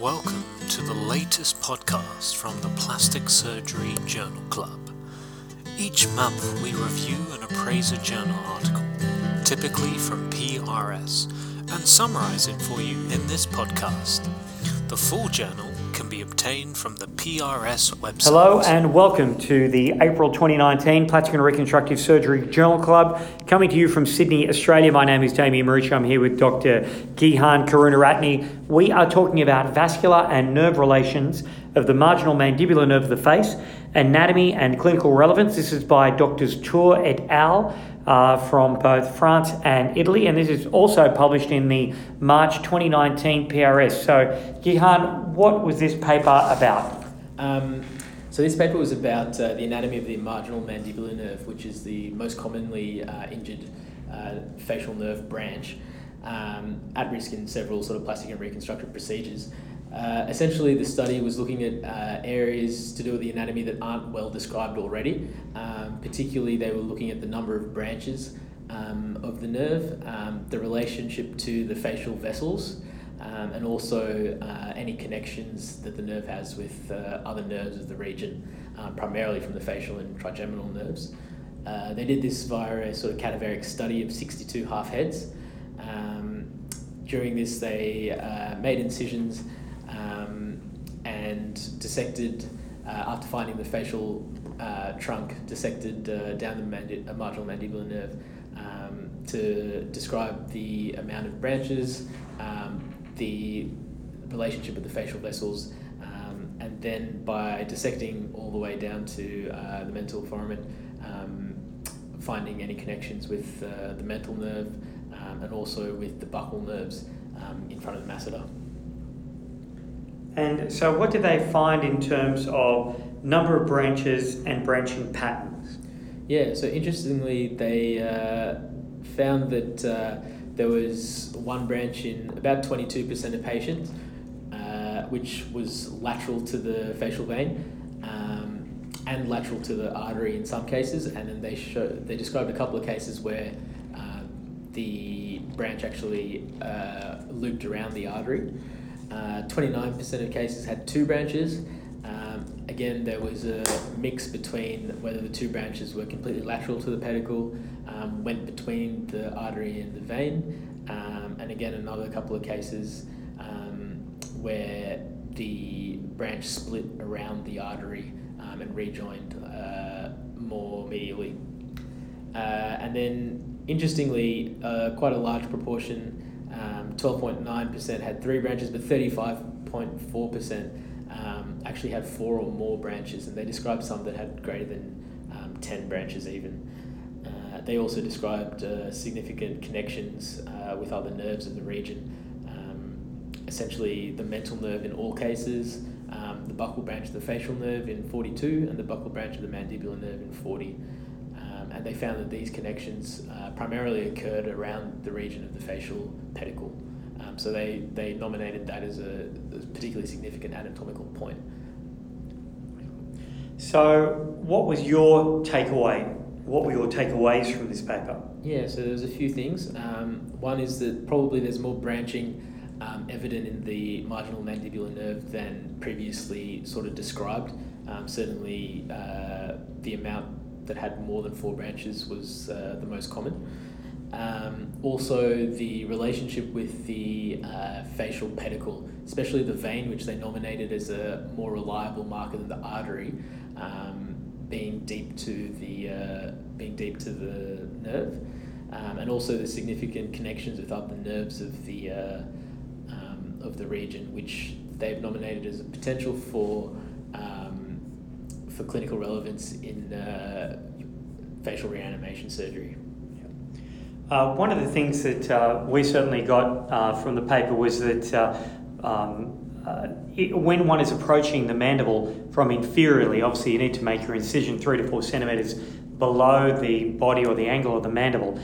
Welcome to the latest podcast from the Plastic Surgery Journal Club. Each month we review and appraise a journal article, typically from PRS, and summarize it for you in this podcast. The full journal can be obtained from the PRS website. Hello and welcome to the April 2019 Plastic and Reconstructive Surgery Journal Club, coming to you from Sydney, Australia. My name is Damien Marucci. I'm here with Dr. Gihan Karunaratne. We are talking about vascular and nerve relations of the marginal mandibular nerve of the face, anatomy and clinical relevance. This is by Drs. Touré et al. From both France and Italy, and this is also published in the March 2019 PRS. So, Gihan, what was this paper about? So this paper was about the anatomy of the marginal mandibular nerve, which is the most commonly injured facial nerve branch, at risk in several sort of plastic and reconstructive procedures. Essentially, the study was looking at areas to do with the anatomy that aren't well described already. Particularly, they were looking at the number of branches of the nerve, the relationship to the facial vessels, and also any connections that the nerve has with other nerves of the region, primarily from the facial and trigeminal nerves. They did this via a sort of cadaveric study of 62 half heads. During this, they made incisions and dissected, after finding the facial trunk, dissected down the marginal mandibular nerve to describe the amount of branches, the relationship with the facial vessels, and then by dissecting all the way down to the mental foramen, finding any connections with the mental nerve and also with the buccal nerves in front of the masseter. And so what did they find in terms of number of branches and branching patterns? Yeah, so interestingly, they found that there was one branch in about 22% of patients, which was lateral to the facial vein and lateral to the artery in some cases. And then they described a couple of cases where the branch actually looped around the artery. 29% of cases had two branches. Again, there was a mix between whether the two branches were completely lateral to the pedicle, went between the artery and the vein, and again another couple of cases where the branch split around the artery and rejoined more medially. And then interestingly, quite a large proportion, 12.9% had three branches, but 35.4% actually had four or more branches, and they described some that had greater than 10 branches even. They also described significant connections with other nerves of the region, essentially the mental nerve in all cases, the buccal branch of the facial nerve in 42, and the buccal branch of the mandibular nerve in 40. And they found that these connections primarily occurred around the region of the facial pedicle. So they nominated that as a particularly significant anatomical point. So what was your takeaway? What were your takeaways from this paper? Yeah, so there's a few things. One is that probably there's more branching evident in the marginal mandibular nerve than previously sort of described. Certainly the amount that had more than four branches was the most common. Also, the relationship with the facial pedicle, especially the vein, which they nominated as a more reliable marker than the artery, being deep to the nerve, and also the significant connections with other nerves of the region, which they've nominated as a potential for clinical relevance in facial reanimation surgery. One of the things that we certainly got from the paper was that when one is approaching the mandible from inferiorly, obviously you need to make your incision 3 to 4 centimetres below the body or the angle of the mandible.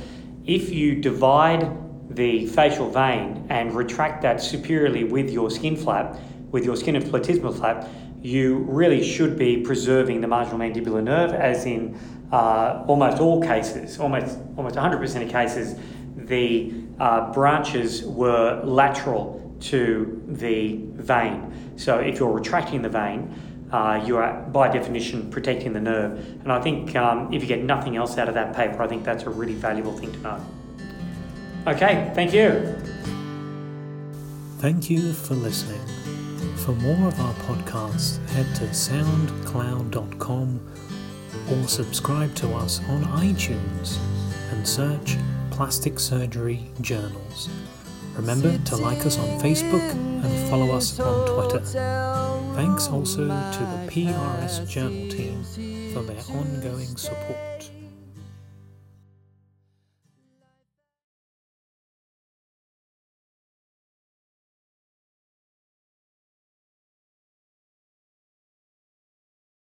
If you divide the facial vein and retract that superiorly with your skin flap, with your skin of platysmal flap, you really should be preserving the marginal mandibular nerve, as in almost all cases, almost 100% of cases, the branches were lateral to the vein. So if you're retracting the vein, you are, by definition, protecting the nerve. And I think if you get nothing else out of that paper, I think that's a really valuable thing to know. Okay, thank you. Thank you for listening. For more of our podcasts, head to soundcloud.com or subscribe to us on iTunes and search Plastic Surgery Journals. Remember to like us on Facebook and follow us on Twitter. Thanks also to the PRS Journal team for their ongoing support.